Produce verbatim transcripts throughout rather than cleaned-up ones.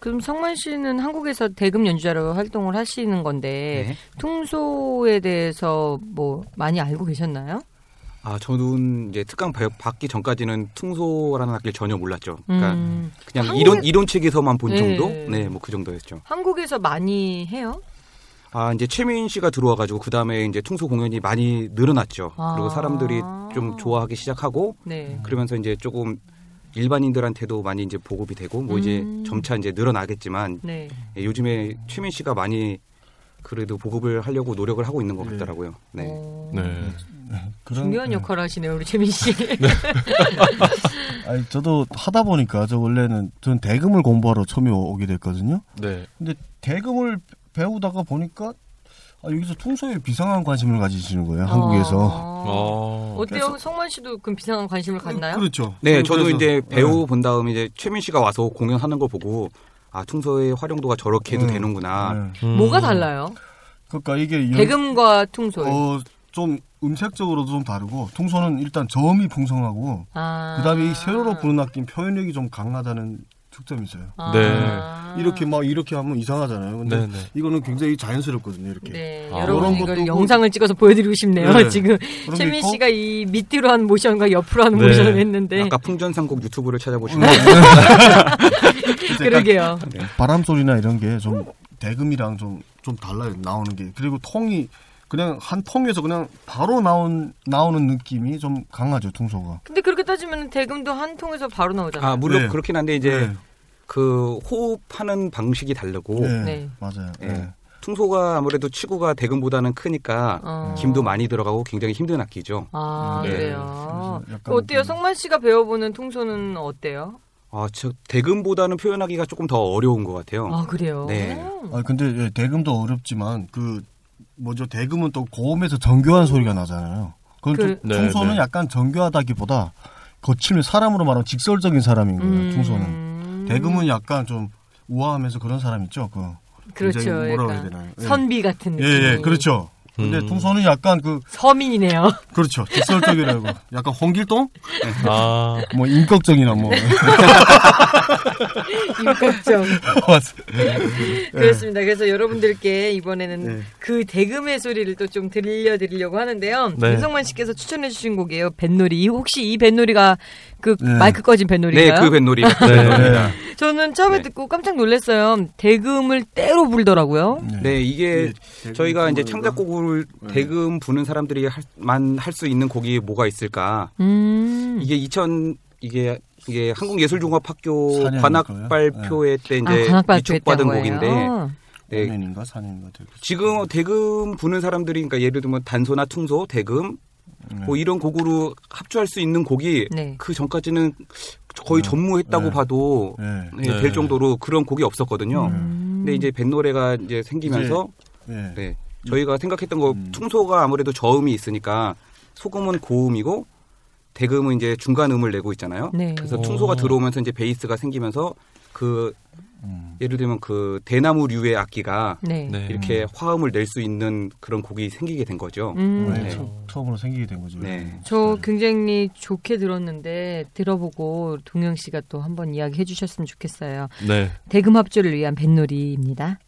그럼 성만 씨는 한국에서 대금 연주자로 활동을 하시는 건데 네. 퉁소에 대해서 뭐 많이 알고 계셨나요? 아 저는 이제 특강 받기 전까지는 퉁소라는 악기를 전혀 몰랐죠. 그러니까 음. 그냥 한국에... 이론 이론책에서만 본 네. 정도, 네, 뭐 그 정도였죠. 한국에서 많이 해요? 아 이제 최민 씨가 들어와가지고 그 다음에 이제 퉁소 공연이 많이 늘어났죠. 아. 그리고 사람들이 좀 좋아하기 시작하고 네. 그러면서 이제 조금 일반인들한테도 많이 이제 보급이 되고 뭐 음. 이제 점차 이제 늘어나겠지만 네. 예, 요즘에 최민 씨가 많이 그래도 보급을 하려고 노력을 하고 있는 것 같더라고요. 네. 어... 네. 네. 그런... 중요한 역할을 하시네요, 우리 최민 씨. 네. 아니, 저도 하다 보니까 저 원래는 전 대금을 공부하러 처음에 오게 됐거든요. 네. 근데 대금을 배우다가 보니까 아, 여기서 퉁소에 비상한 관심을 가지시는 거예요, 아~ 한국에서. 아~ 어때요? 성만 씨도 그럼 비상한 관심을 갖나요? 그렇죠. 네, 저도 그래서. 이제 배우 네. 본 다음에 이제 최민 씨가 와서 공연하는 거 보고, 아, 퉁소의 활용도가 저렇게 해도 네. 되는구나. 네. 음. 뭐가 달라요? 그러니까 이게. 이런, 대금과 퉁소에. 어, 좀 음색적으로도 좀 다르고, 퉁소는 일단 저음이 풍성하고, 아~ 그 다음에 이 세로로 부는 악기는 표현력이 좀 강하다는 특점이 있어요. 아~ 네. 이렇게 막 이렇게 하면 이상하잖아요. 근데 네네. 이거는 굉장히 자연스럽거든요. 이렇게. 네. 아~ 여러분 이걸 것도 영상을 찍어서 보여드리고 싶네요. 네. 지금 최민 씨가 이 밑으로 한 모션과 옆으로 하는 네. 모션을 했는데 아까 풍전상곡 유튜브를 찾아보시면 그러게요. 네. 바람 소리나 이런 게 좀 대금이랑 좀 좀 달라요. 나오는 게. 그리고 통이 그냥 한 통에서 그냥 바로 나온, 나오는 느낌이 좀 강하죠, 퉁소가. 근데 그렇게 따지면 대금도 한 통에서 바로 나오잖아요. 아, 물론 네. 그렇긴 한데 이제 네. 그 호흡하는 방식이 다르고. 네, 네. 맞아요. 네. 네. 퉁소가 아무래도 치구가 대금보다는 크니까 어. 김도 많이 들어가고 굉장히 힘든 악기죠. 아, 네. 그래요. 그 어때요? 성만 씨가 배워보는 퉁소는 어때요? 아, 저 대금보다는 표현하기가 조금 더 어려운 것 같아요. 아, 그래요? 네. 아, 근데 대금도 어렵지만 그 뭐죠? 대금은 또 고음에서 정교한 소리가 나잖아요. 그건 그, 좀, 네, 퉁소는 네. 약간 정교하다기보다 거칠면 사람으로 말하면 직설적인 사람인 거예요. 음... 퉁소는 대금은 약간 좀 우아하면서 그런 사람 있죠. 그 그렇죠. 뭐라고 해야 되나요? 선비 같은. 예, 예, 예 그렇죠. 근데 음... 퉁소는 약간 그 서민이네요. 그렇죠. 직설적이라고. 약간 홍길동? 아, 뭐 인격적이나 뭐. 인격적. 그렇습니다. 그래서 여러분들께 이번에는 네. 그 대금의 소리를 또 좀 들려드리려고 하는데요. 네. 윤성만 씨께서 추천해주신 곡이에요. 뱃놀이. 혹시 이 뱃놀이가 그 네. 마이크 꺼진 뱃놀이인가요? 네, 그 뱃놀이. 네. 저는 처음에 네. 듣고 깜짝 놀랐어요. 대금을 떼로 불더라고요. 네, 네 이게 네, 저희가 이제 창작곡을 대금 부는 사람들이만 할 수 있는 곡이 뭐가 있을까? 음. 이게 이천 이게 이게 한국예술종합학교 관악 발표회 때 이제 아, 위촉받은 곡인데. 네. 오 년인가 사 년인가 되겠죠. 지금 대금 부는 사람들이 그러니까 예를 들면 단소나 퉁소, 대금 네. 뭐 이런 곡으로 합주할 수 있는 곡이 네. 그 전까지는 거의 네. 전무했다고 네. 봐도 네. 네. 네. 될 정도로 그런 곡이 없었거든요. 음. 근데 이제 뱃노래가 이제 생기면서 네. 네. 네. 저희가 생각했던 거 음. 퉁소가 아무래도 저음이 있으니까 소금은 고음이고 대금은 이제 중간음을 내고 있잖아요. 네. 그래서 오. 퉁소가 들어오면서 이제 베이스가 생기면서 그 음. 예를 들면 그 대나무류의 악기가 네. 네. 이렇게 화음을 낼 수 있는 그런 곡이 생기게 된 거죠. 음. 네. 네. 처음으로 생기게 된 거죠. 네. 저 굉장히 좋게 들었는데 들어보고 동영 씨가 또 한번 이야기해 주셨으면 좋겠어요. 네. 대금 합주를 위한 뱃놀이입니다.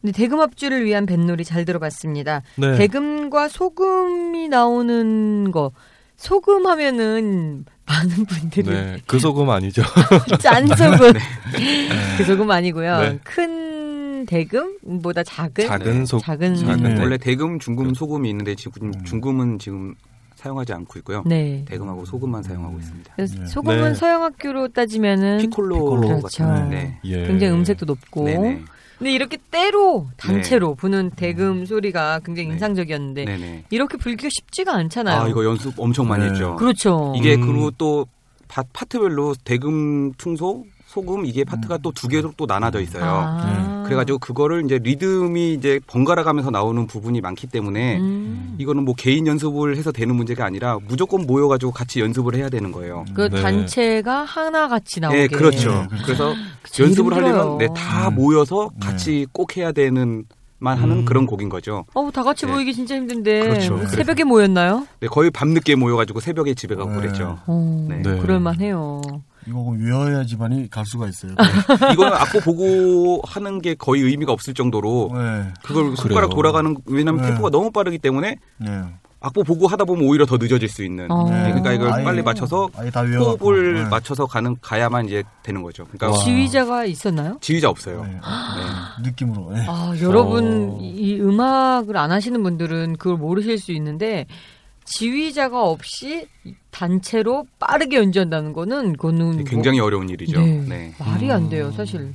네, 대금 합주를 위한 뱃놀이 잘 들어봤습니다. 네. 대금과 소금이 나오는 거. 소금 하면은 많은 분들이. 네, 그 소금 아니죠. 짠 소금. 네. 그 소금 아니고요. 네. 큰 대금보다 작은. 작은 소금. 작은 작은 네. 원래 대금, 중금, 소금이 있는데 지금 중금은 지금 사용하지 않고 있고요. 네. 대금하고 소금만 사용하고 있습니다. 네. 소금은 네. 서양학교로 따지면은 피콜로, 피콜로 그렇죠. 같은. 네. 예. 굉장히 음색도 높고. 네네. 근데 이렇게 때로 단체로 네. 부는 대금 소리가 굉장히 네. 인상적이었는데 네네. 이렇게 불기가 쉽지가 않잖아요. 아, 이거 연습 엄청 많이 네. 했죠. 그렇죠. 이게 음. 그리고 또 파, 파트별로 대금, 충소, 소금 이게 파트가 음. 또 두 개로 또 나눠져 있어요. 아. 네. 그래가지고 그거를 이제 리듬이 이제 번갈아가면서 나오는 부분이 많기 때문에 음. 이거는 뭐 개인 연습을 해서 되는 문제가 아니라 무조건 모여가지고 같이 연습을 해야 되는 거예요. 그 네. 단체가 하나 같이 나오게. 네, 그렇죠. 그래서 연습을 하려면 네, 다 음. 모여서 같이 네. 꼭 해야 되는. 만 하는 음. 그런 곡인 거죠. 어우, 다 같이 네. 모이기 진짜 힘든데. 그렇죠. 새벽에 모였나요? 네, 거의 밤늦게 모여가지고 새벽에 집에 가고 네. 그랬죠. 오, 네. 네. 그럴만해요. 이거 외워야지만이 갈 수가 있어요. 이거는 악보 보고 하는 게 거의 의미가 없을 정도로 네. 그걸 손가락 그래요. 돌아가는, 왜냐면 네. 템포가 너무 빠르기 때문에 네. 악보 보고 하다 보면 오히려 더 늦어질 수 있는. 아. 네. 그러니까 이걸 아예, 빨리 맞춰서 호흡을 네. 맞춰서 가는 가야만 이제 되는 거죠. 그러니까 와. 지휘자가 있었나요? 지휘자 없어요. 네. 네. 느낌으로. 네. 아, 여러분 어. 이 음악을 안 하시는 분들은 그걸 모르실 수 있는데 지휘자가 없이 단체로 빠르게 연주한다는 거는 그거는 네, 굉장히 뭐, 어려운 일이죠. 네. 네. 말이 안 돼요, 사실.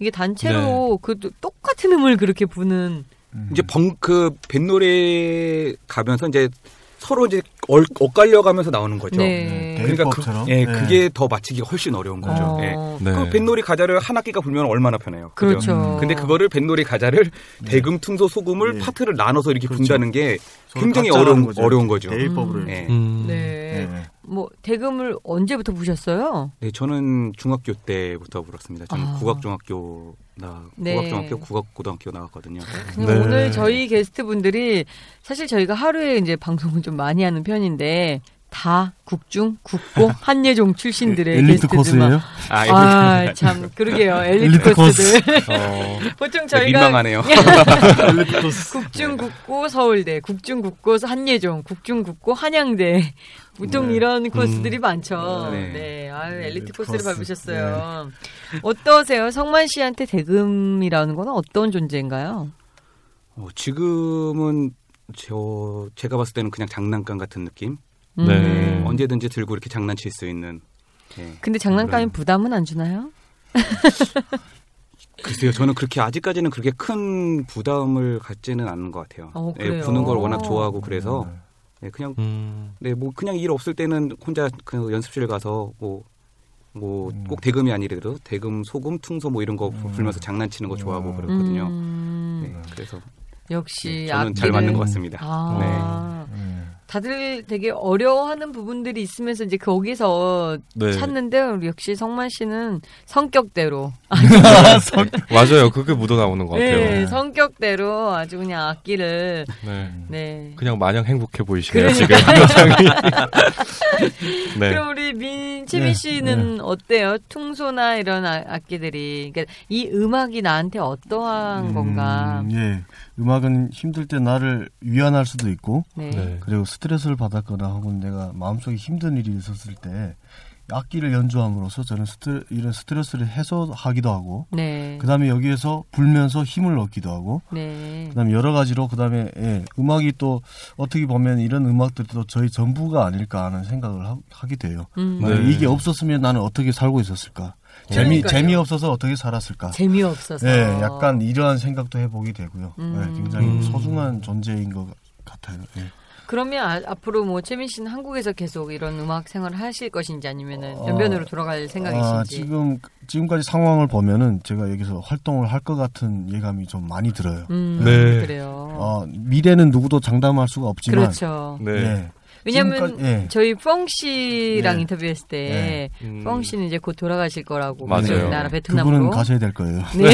이게 단체로 네. 그 똑같은 음을 그렇게 부는. 이제 벙, 그, 뱃노래 가면서 이제 서로 이제 얼, 엇갈려가면서 나오는 거죠. 네. 네. 그러니까 그, 예, 네. 그게 더 맞히기가 훨씬 어려운 거죠. 아. 예. 네. 그 뱃놀이 가자를 한 악기가 불면 얼마나 편해요. 그죠? 그렇죠. 근데 그거를 뱃놀이 가자를 네. 대금, 충소, 소금을 네. 파트를 나눠서 이렇게 그렇죠. 분다는 게 굉장히 어려운 거죠. 어려운 거죠. 대일법을. 음. 예. 음. 네. 네. 뭐 대금을 언제부터 부셨어요? 네, 저는 중학교 때부터 불었습니다. 저는 아. 국악중학교 나 네. 국악중학교 국악고등학교 나왔거든요. 네. 오늘 저희 게스트 분들이 사실 저희가 하루에 이제 방송을 좀 많이 하는 편인데 다 국중 국고 한예종 출신들의 엘리트 코스예요? 아, 참 그러게요. 엘리트 코스들. 어. 보통 저희가 민망하네요. 엘리트 코스. 국중 국고 서울대, 국중 국고 한예종, 국중 국고 한양대. 보통 네. 이런 코스들이 음. 많죠. 네, 네. 아유, 엘리트 코스를 코스. 밟으셨어요. 네. 어떠세요? 성만 씨한테 대금이라는 건 어떤 존재인가요? 어, 지금은 저 제가 봤을 때는 그냥 장난감 같은 느낌. 음. 네. 언제든지 들고 이렇게 장난칠 수 있는. 네. 근데 장난감이 그런... 부담은 안 주나요? 글쎄요, 저는 그렇게 아직까지는 그렇게 큰 부담을 갖지는 않는 것 같아요. 어, 네, 부는 걸 워낙 좋아하고 그래서. 네. 네, 그냥 음. 네, 뭐 그냥 일 없을 때는 혼자 그 연습실 가서 뭐 뭐 꼭 음. 대금이 아니래도 대금, 소금, 퉁소 뭐 이런 거 음. 불면서 장난치는 거 좋아하고 그렇거든요. 음. 네, 그래서 역시 네, 저는 악기를... 잘 맞는 것 같습니다. 아. 네. 네. 다들 되게 어려워하는 부분들이 있으면서 이제 거기서 네. 찾는데 역시 성만 씨는 성격대로 맞아요. 그게 묻어 나오는 것 같아요. 네, 성격대로 아주 그냥 악기를 네, 네. 그냥 마냥 행복해 보이시네요 그래. 지금 표정이. 네. 그럼 우리 민 채민 씨는 네. 어때요? 퉁소나 이런 아, 악기들이 그러니까 이 음악이 나한테 어떠한 음, 건가? 예, 음악은 힘들 때 나를 위안할 수도 있고 네. 네. 그리고 스트레스를 받았거나 혹은 내가 마음속에 힘든 일이 있었을 때 악기를 연주함으로써 저는 스트레, 이런 스트레스를 해소하기도 하고 네. 그다음에 여기에서 불면서 힘을 얻기도 하고 네. 그다음에 여러 가지로 그다음에 예, 음악이 또 어떻게 보면 이런 음악들이 또 저희 전부가 아닐까 하는 생각을 하, 하게 돼요. 음. 네. 이게 없었으면 나는 어떻게 살고 있었을까? 재미, 재미없어서 어떻게 살았을까? 재미없어서. 예, 약간 이러한 생각도 해보게 되고요. 음. 예, 굉장히 음. 소중한 존재인 것 같아요. 예. 그러면 아, 앞으로 뭐 채민 씨는 한국에서 계속 이런 음악 생활을 하실 것인지 아니면은 연변으로 돌아갈 생각이신지. 아, 지금 지금까지 상황을 보면은 제가 여기서 활동을 할 것 같은 예감이 좀 많이 들어요. 음, 네. 그래요. 어, 미래는 누구도 장담할 수가 없지만. 그렇죠. 네. 네. 왜냐면 예. 저희 펑 씨랑 예. 인터뷰했을 때 예. 음. 펑 씨는 이제 곧 돌아가실 거라고. 맞아요. 나라 베트남으로. 그분은 가셔야 될 거예요. 네.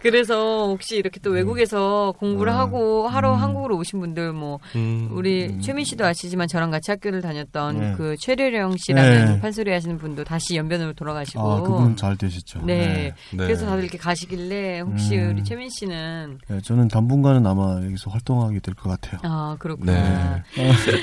그래서 혹시 이렇게 또 외국에서 음. 공부를 음. 하고 하러 음. 한국으로 오신 분들 뭐 음. 우리 음. 최민 씨도 아시지만 저랑 같이 학교를 다녔던 네. 그 최려령 씨라는 네. 판소리 하시는 분도 다시 연변으로 돌아가시고. 아, 그분 잘 되셨죠. 네. 네. 네. 그래서 다들 이렇게 가시길래 혹시 음. 우리 최민 씨는 네, 저는 당분간은 아마 여기서 활동하게 될 것 같아요. 아, 그렇구나. 네.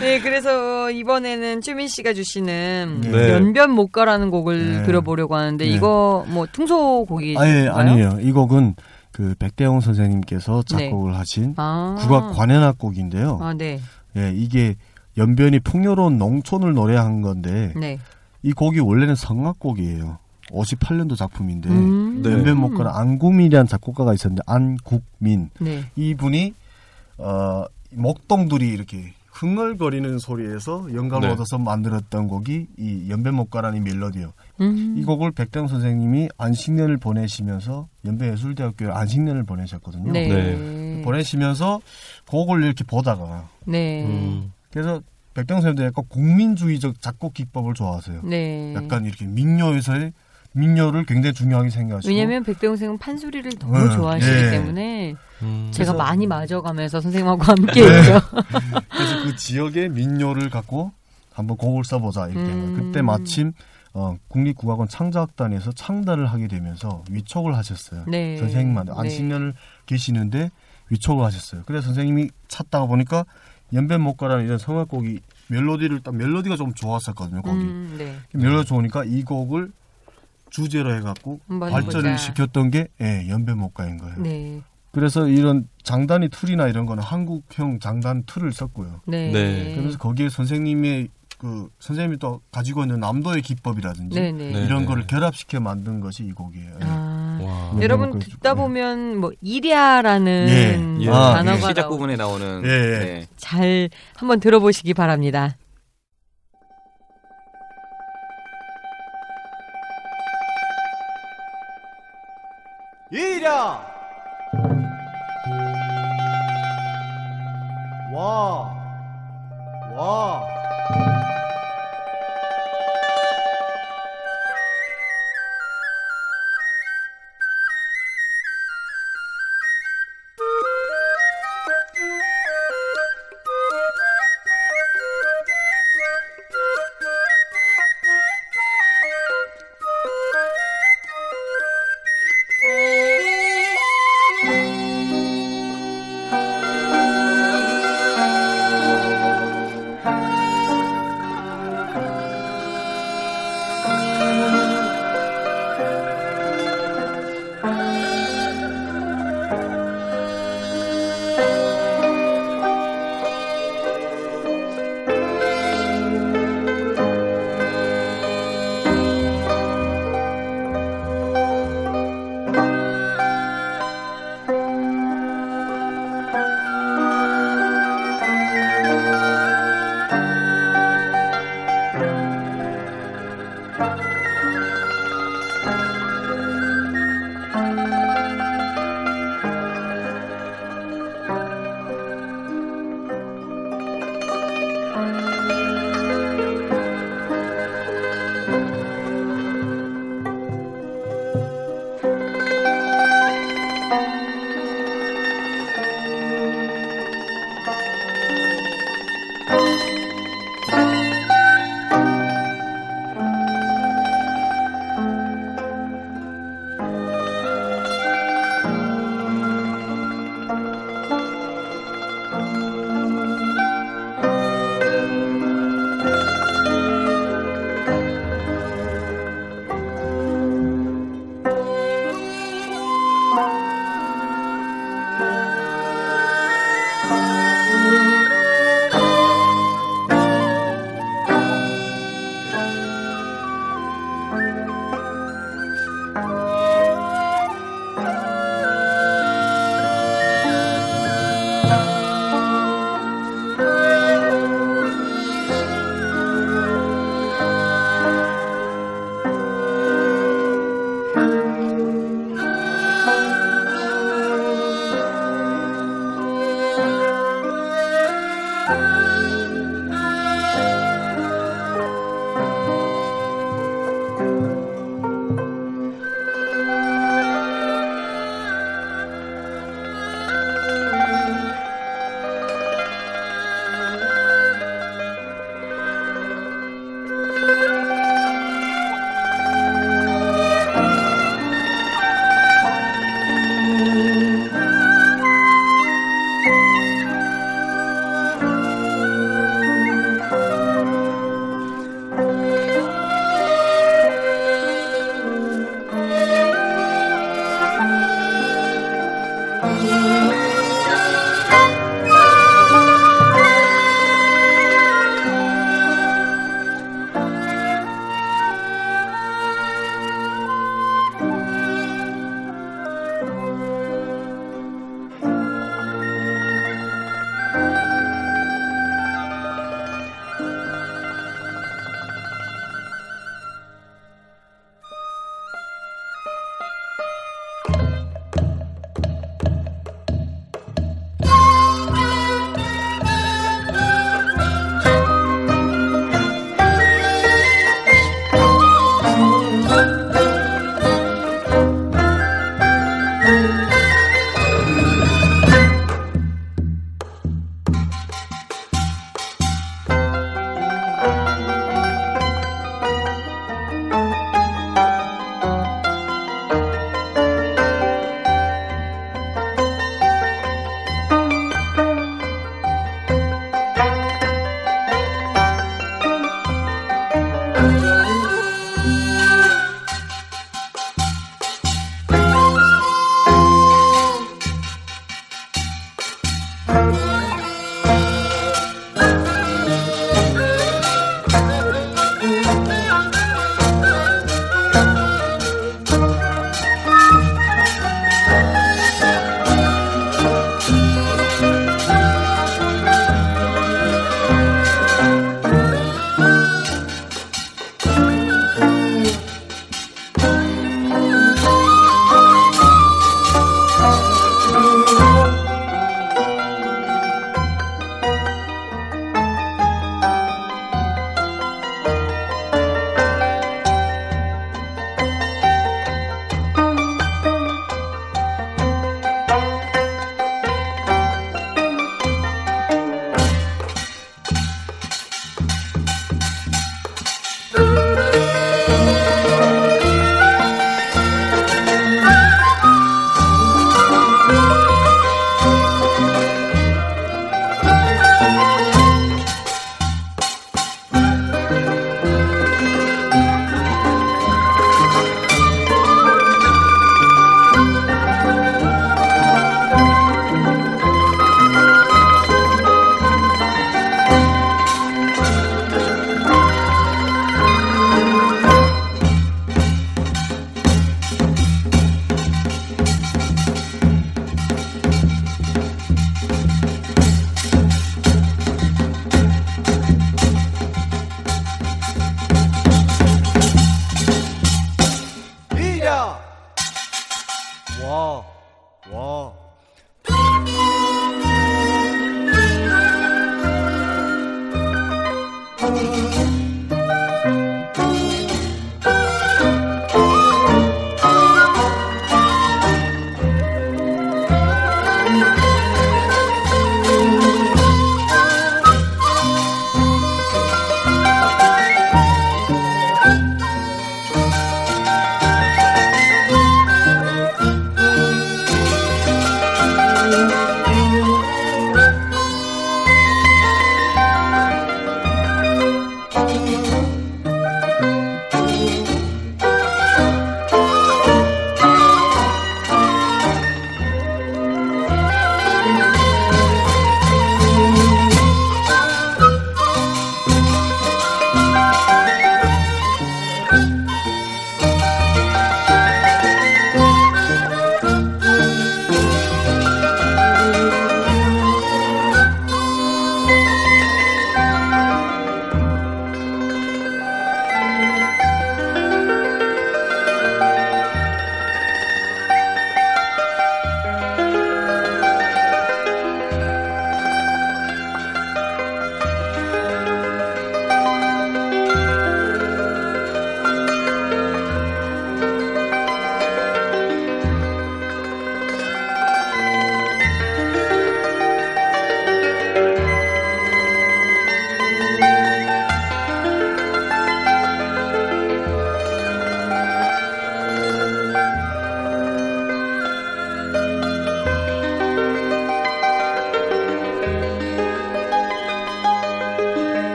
네, 그래서 이번에는 최민 씨가 주시는 네. 연변 못 가라는 곡을 네. 들어보려고 하는데 네. 이거 뭐 퉁소 곡이 아, 예, 아니에요. 이 곡은 그 백대영 선생님께서 작곡을 네. 하신 아~ 국악 관현악 곡인데요. 아, 네. 예, 이게 연변이 풍요로운 농촌을 노래한 건데 네. 이 곡이 원래는 성악곡이에요. 오십팔 년도 작품인데 음~ 네. 연변 못 가라 안국민이라는 작곡가가 있었는데 안국민 네. 이분이 어, 목동들이 이렇게 흥얼거리는 소리에서 영감을 네. 얻어서 만들었던 곡이 이 연변 못 가라는 멜로디요. 음. 이 곡을 백대영 선생님이 안식년을 보내시면서 연변예술대학교에 안식년을 보내셨거든요. 네. 네. 보내시면서 곡을 이렇게 보다가 네. 음. 그래서 백대영 선생님도 약간 국민주의적 작곡 기법을 좋아하세요. 네. 약간 이렇게 민요에서의 민요를 굉장히 중요하게 생각하시고. 왜냐하면 백대영 선생은 판소리를 너무 네. 좋아하시기 네. 때문에 음, 제가 그래서, 많이 맞아가면서 선생님하고 함께 네. 했죠. 그래서 그 지역의 민요를 갖고 한번 곡을 써보자 이렇게. 음. 그때 마침 어, 국립국악원 창작단에서 창단을 하게 되면서 위촉을 하셨어요. 네. 선생님만 안식년을 네. 계시는데 위촉을 하셨어요. 그래서 선생님이 찾다가 보니까 연변 못 가라는 이런 성악곡이 멜로디를 딱 멜로디가 좀 좋았었거든요. 곡이 음, 네. 멜로디가 좋으니까 이 곡을 주제로 해갖고 발전을 보자. 시켰던 게 예, 연변 못 가인 거예요. 네. 그래서 이런 장단이 툴이나 이런 거는 한국형 장단 툴을 썼고요. 네. 네. 그래서 거기에 선생님의 그 선생님이 또 가지고 있는 남도의 기법이라든지 네, 네. 이런 네, 거를 네. 결합시켜 만든 것이 이 곡이에요. 아, 네. 여러분 듣다 네. 보면 뭐 이랴라는 예. 단어가 아, 네. 시작 부분에 나오는 예. 네. 네. 잘 한번 들어보시기 바랍니다. 이랴 와, 와. 와, 와.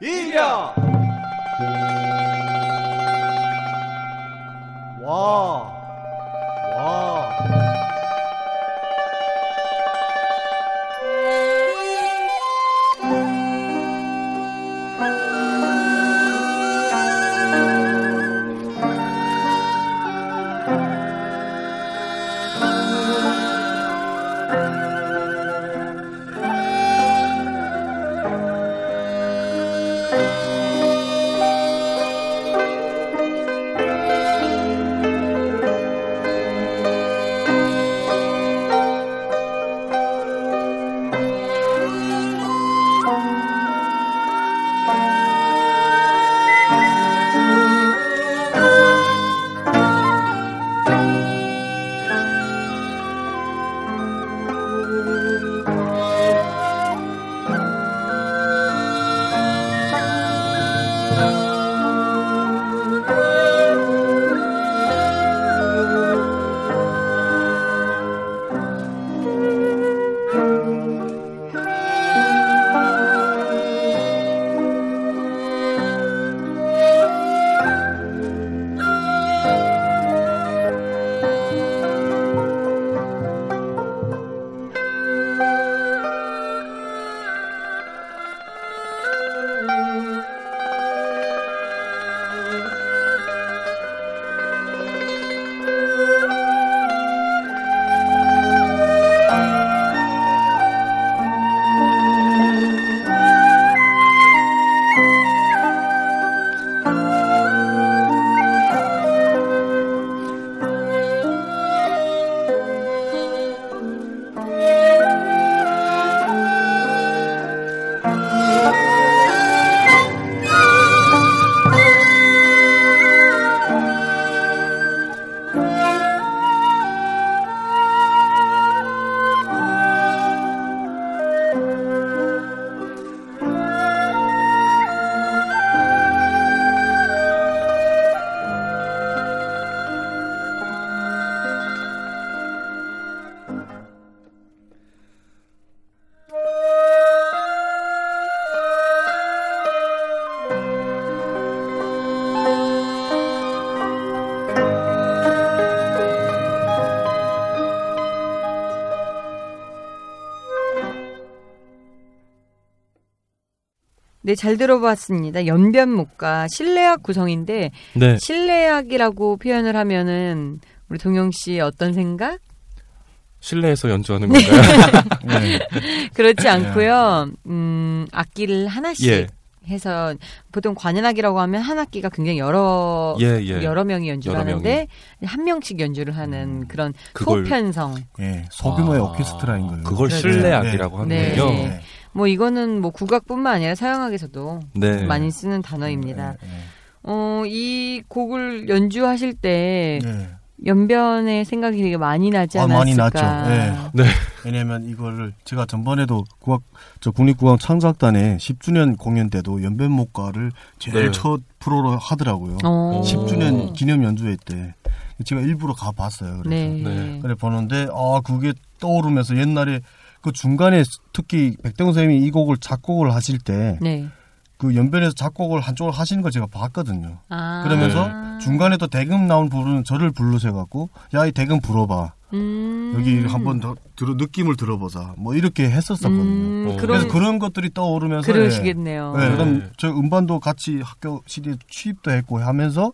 이겨! 와, 와. 네, 잘 들어봤습니다. 연변목가 실내악 구성인데 네. 실내악이라고 표현을 하면은 우리 동영 씨 어떤 생각? 실내에서 연주하는 건가요? 네. 네. 그렇지 않고요. 음, 악기를 하나씩 예. 해서 보통 관현악이라고 하면 한 악기가 굉장히 여러 예, 예. 여러 명이 연주하는데 한 명씩 연주를 하는 그런 그걸, 소편성. 예. 소규모의 아, 오케스트라인 거예요. 그걸 실내악이라고 네. 하는군요. 네. 네. 뭐 이거는 뭐 국악뿐만 아니라 서양악에서도 네. 많이 쓰는 단어입니다. 네. 네. 어, 이 곡을 연주하실 때 네. 연변의 생각이 되게 많이 나지 않았을까? 아, 많이 났죠. 네. 네. 왜냐하면 이거를 제가 전번에도 국악, 저 국립국악창작단의 십 주년 공연 때도 연변 목가를 제일 네. 첫 프로로 하더라고요. 오. 십 주년 기념 연주회 때 제가 일부러 가봤어요. 그래서 네. 네. 그래 보는데 아 그게 떠오르면서 옛날에 그 중간에 특히 백대웅 선생님이 이 곡을 작곡을 하실 때. 네. 그 연변에서 작곡을 한쪽을 하시는 걸 제가 봤거든요. 아~ 그러면서 네. 중간에 또 대금 나온 부분은 저를 불러셔갖고 야, 이 대금 불어봐. 음~ 여기 한번 더 들어, 느낌을 들어보자. 뭐 이렇게 했었었거든요. 음~ 그래서 그런, 그런 것들이 떠오르면서 그러시겠네요. 네. 네. 네. 그럼 저 음반도 같이 학교 시대에 취입도 했고 하면서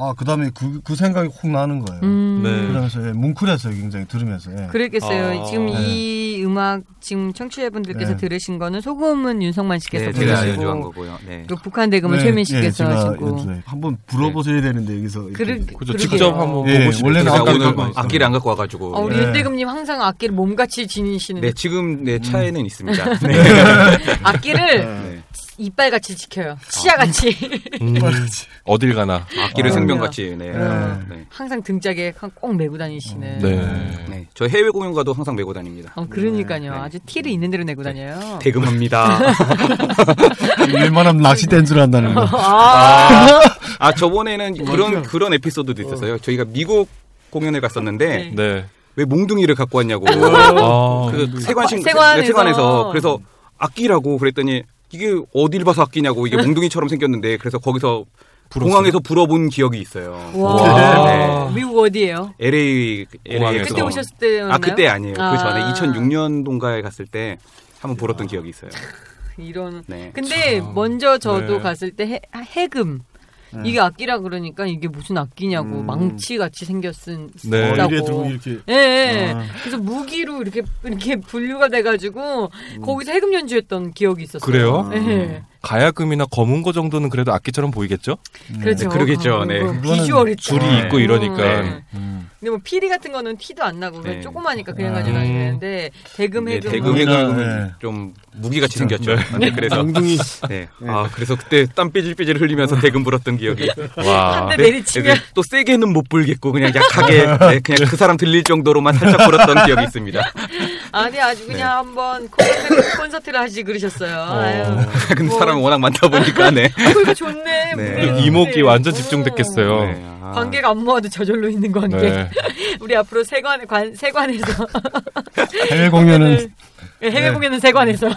아, 그다음에 그 다음에 그 생각이 훅 나는 거예요. 음~ 네. 그러면서 예, 뭉클했어요. 굉장히 들으면서. 예. 그랬겠어요. 아~ 지금 네. 이 음악 지금 청취자분들께서 네. 들으신 거는 소금은 윤석만 씨께서 들으시고 네, 거고요. 네. 또 북한 대금은 네, 최민 씨께서 네, 하시고 한번 불어보셔야 네. 되는데 여기서 그러, 그렇죠. 직접 한번 네, 보고 싶어요. 원래는 아까 악기를 안 갖고 와가지고 아, 우리 네. 윤대금님 항상 악기를 몸같이 지니시는 네, 지금 내 차에는 음. 있습니다. 네. 악기를 네. 이빨같이 지켜요. 치아같이. 음, 어딜 가나. 악기를 아, 생명같이. 네. 네. 네. 항상 등짝에 꼭 메고 다니시는. 네. 네. 네. 저 해외 공연 가도 항상 메고 다닙니다. 어, 그러니까요. 네. 아주 티를 있는 대로 내고 다녀요. 네. 대금합니다. 웬만하면 낚시댄 줄 안다는 거. 아, 아 저번에는 그런, 그런 에피소드도 있었어요. 어. 저희가 미국 공연을 갔었는데. 네. 네. 왜 몽둥이를 갖고 왔냐고. 아. 그 세관신, 세관에서. 세관에서. 그래서 악기라고 그랬더니. 이게 어딜 봐서 아끼냐고 이게 몽둥이처럼 생겼는데 그래서 거기서 불었어요. 공항에서 불어본 기억이 있어요. 와. 네. 미국 어디예요? 엘에이 공항에서. 그때 오셨을 때였나요? 아 그때 아니에요. 아. 그 전에 이천육 년도인가에 갔을 때 한번 불었던 야. 기억이 있어요. 이런. 네. 근데 참. 먼저 저도 네. 갔을 때 해, 해금. 네. 이게 악기라 그러니까 이게 무슨 악기냐고 음. 망치같이 생겼은 네. 쓰다고. 이렇게. 예. 네. 아. 그래서 무기로 이렇게 이렇게 분류가 돼가지고 음. 거기서 해금 연주했던 기억이 있었어요. 그래요? 예. 네. 가야금이나 검은고 정도는 그래도 악기처럼 보이겠죠? 네. 그렇죠. 네, 그러겠죠. 네. 비주얼이 줄이 네. 있고 이러니까. 네. 음. 근데 뭐 피리 같은 거는 티도 안 나고 네. 조그마니까 그냥 가져가야 되는데 대금 해금 대금 해금은 좀 무기같이 생겼죠. 네. 그래서 엉덩이. 네. 네. 아 그래서 그때 땀 삐질삐질 흘리면서 대금 불었던 기억이. 와. 한대 내리치면 네. 또 세게는 못 불겠고 그냥 약하게 네. 그냥 그 사람 들릴 정도로만 살짝 불었던 기억이 있습니다. 아니 아주 그냥 네. 한번 콘서트, 콘서트를 하시 그러셨어요. 어. 아유. 근데 뭐. 사람이 워낙 많다 보니까 네. 아, 이거 좋네. 네. 이목이 완전 집중됐겠어요. 네. 아. 관계가 안 모아도 저절로 있는 관계. 네. 우리 앞으로 세관 관 세관에서 해외 공연은 해외 네. 공연은 세관에서.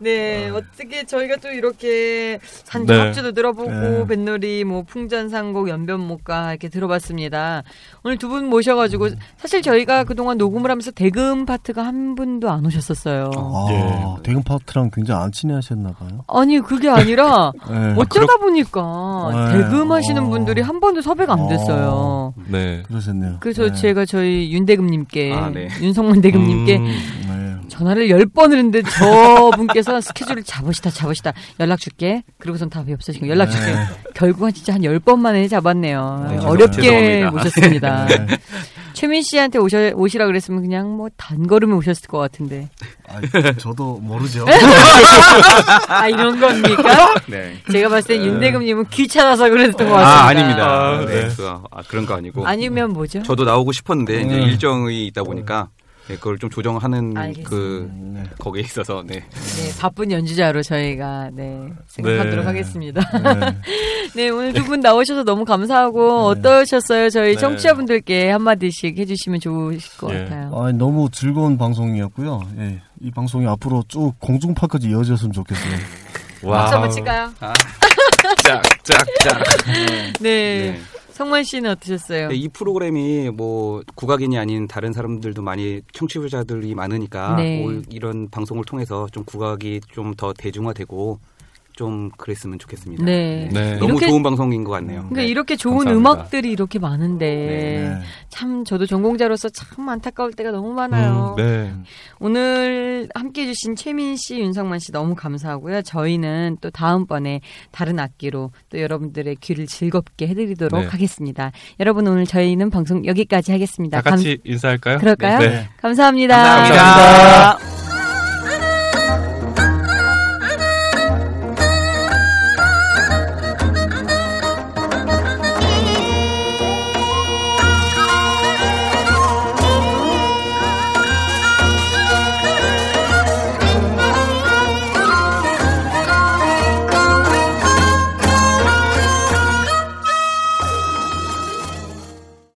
네, 어떻게 저희가 또 이렇게 산적합주도 네. 들어보고 네. 뱃놀이, 뭐 풍전상곡, 연변목가 이렇게 들어봤습니다. 오늘 두 분 모셔가지고 사실 저희가 그동안 녹음을 하면서 대금 파트가 한 분도 안 오셨었어요. 아, 네. 대금 파트랑 굉장히 안 친해하셨나 봐요. 아니 그게 아니라 네. 어쩌다 보니까 네. 대금 하시는 아. 분들이 한 번도 섭외가 안 됐어요. 아. 네, 그러셨네요. 그래서 네. 제가 저희 윤대금님께 아, 네. 윤석문 대금님께 음. 네. 전화를 열 번을 했는데 저분께서 스케줄을 잡으시다 잡으시다 연락 줄게 그리고선 답이 없으시고 연락 줄게 네. 결국은 진짜 한 열 번 만에 잡았네요. 네, 어렵게 죄송합니다. 모셨습니다. 네. 최민 씨한테 오셔, 오시라 그랬으면 그냥 뭐 단걸음에 오셨을 것 같은데. 아, 저도 모르죠. 아 이런 겁니까? 네. 제가 봤을 때 네. 윤대금님은 귀찮아서 그랬던 것 같습니다. 아 아닙니다. 아, 네. 아, 그런 거 아니고. 아니면 뭐죠? 저도 나오고 싶었는데 음. 이제 일정이 있다 보니까. 네, 그걸 좀 조정하는 알겠습니다. 그 네. 거기에 있어서 네. 네 바쁜 연주자로 저희가 네 생각하도록 네. 하겠습니다. 네, 네 오늘 두 분 나오셔서 너무 감사하고 네. 어떠셨어요? 저희 네. 청취자분들께 한마디씩 해주시면 좋으실 것 네. 같아요. 아, 너무 즐거운 방송이었고요. 네, 이 방송이 앞으로 쭉 공중파까지 이어졌으면 좋겠어요. 박수 한번 칠까요? 짝짝짝. 네. 네. 성만 씨는 어떠셨어요? 네, 이 프로그램이 뭐 국악인이 아닌 다른 사람들도 많이 청취자들이 많으니까 네. 뭐 이런 방송을 통해서 좀 국악이 좀 더 대중화되고 좀 그랬으면 좋겠습니다. 네. 네. 너무 이렇게, 좋은 방송인 것 같네요. 그러니까 네. 이렇게 좋은 감사합니다. 음악들이 이렇게 많은데 네. 네. 참 저도 전공자로서 참 안타까울 때가 너무 많아요. 음, 네. 오늘 함께해 주신 최민 씨, 윤성만 씨 너무 감사하고요. 저희는 또 다음번에 다른 악기로 또 여러분들의 귀를 즐겁게 해드리도록 네. 하겠습니다. 여러분 오늘 저희는 방송 여기까지 하겠습니다. 다 같이 감... 인사할까요? 그럴까요? 네. 감사합니다. 감사합니다. 감사합니다.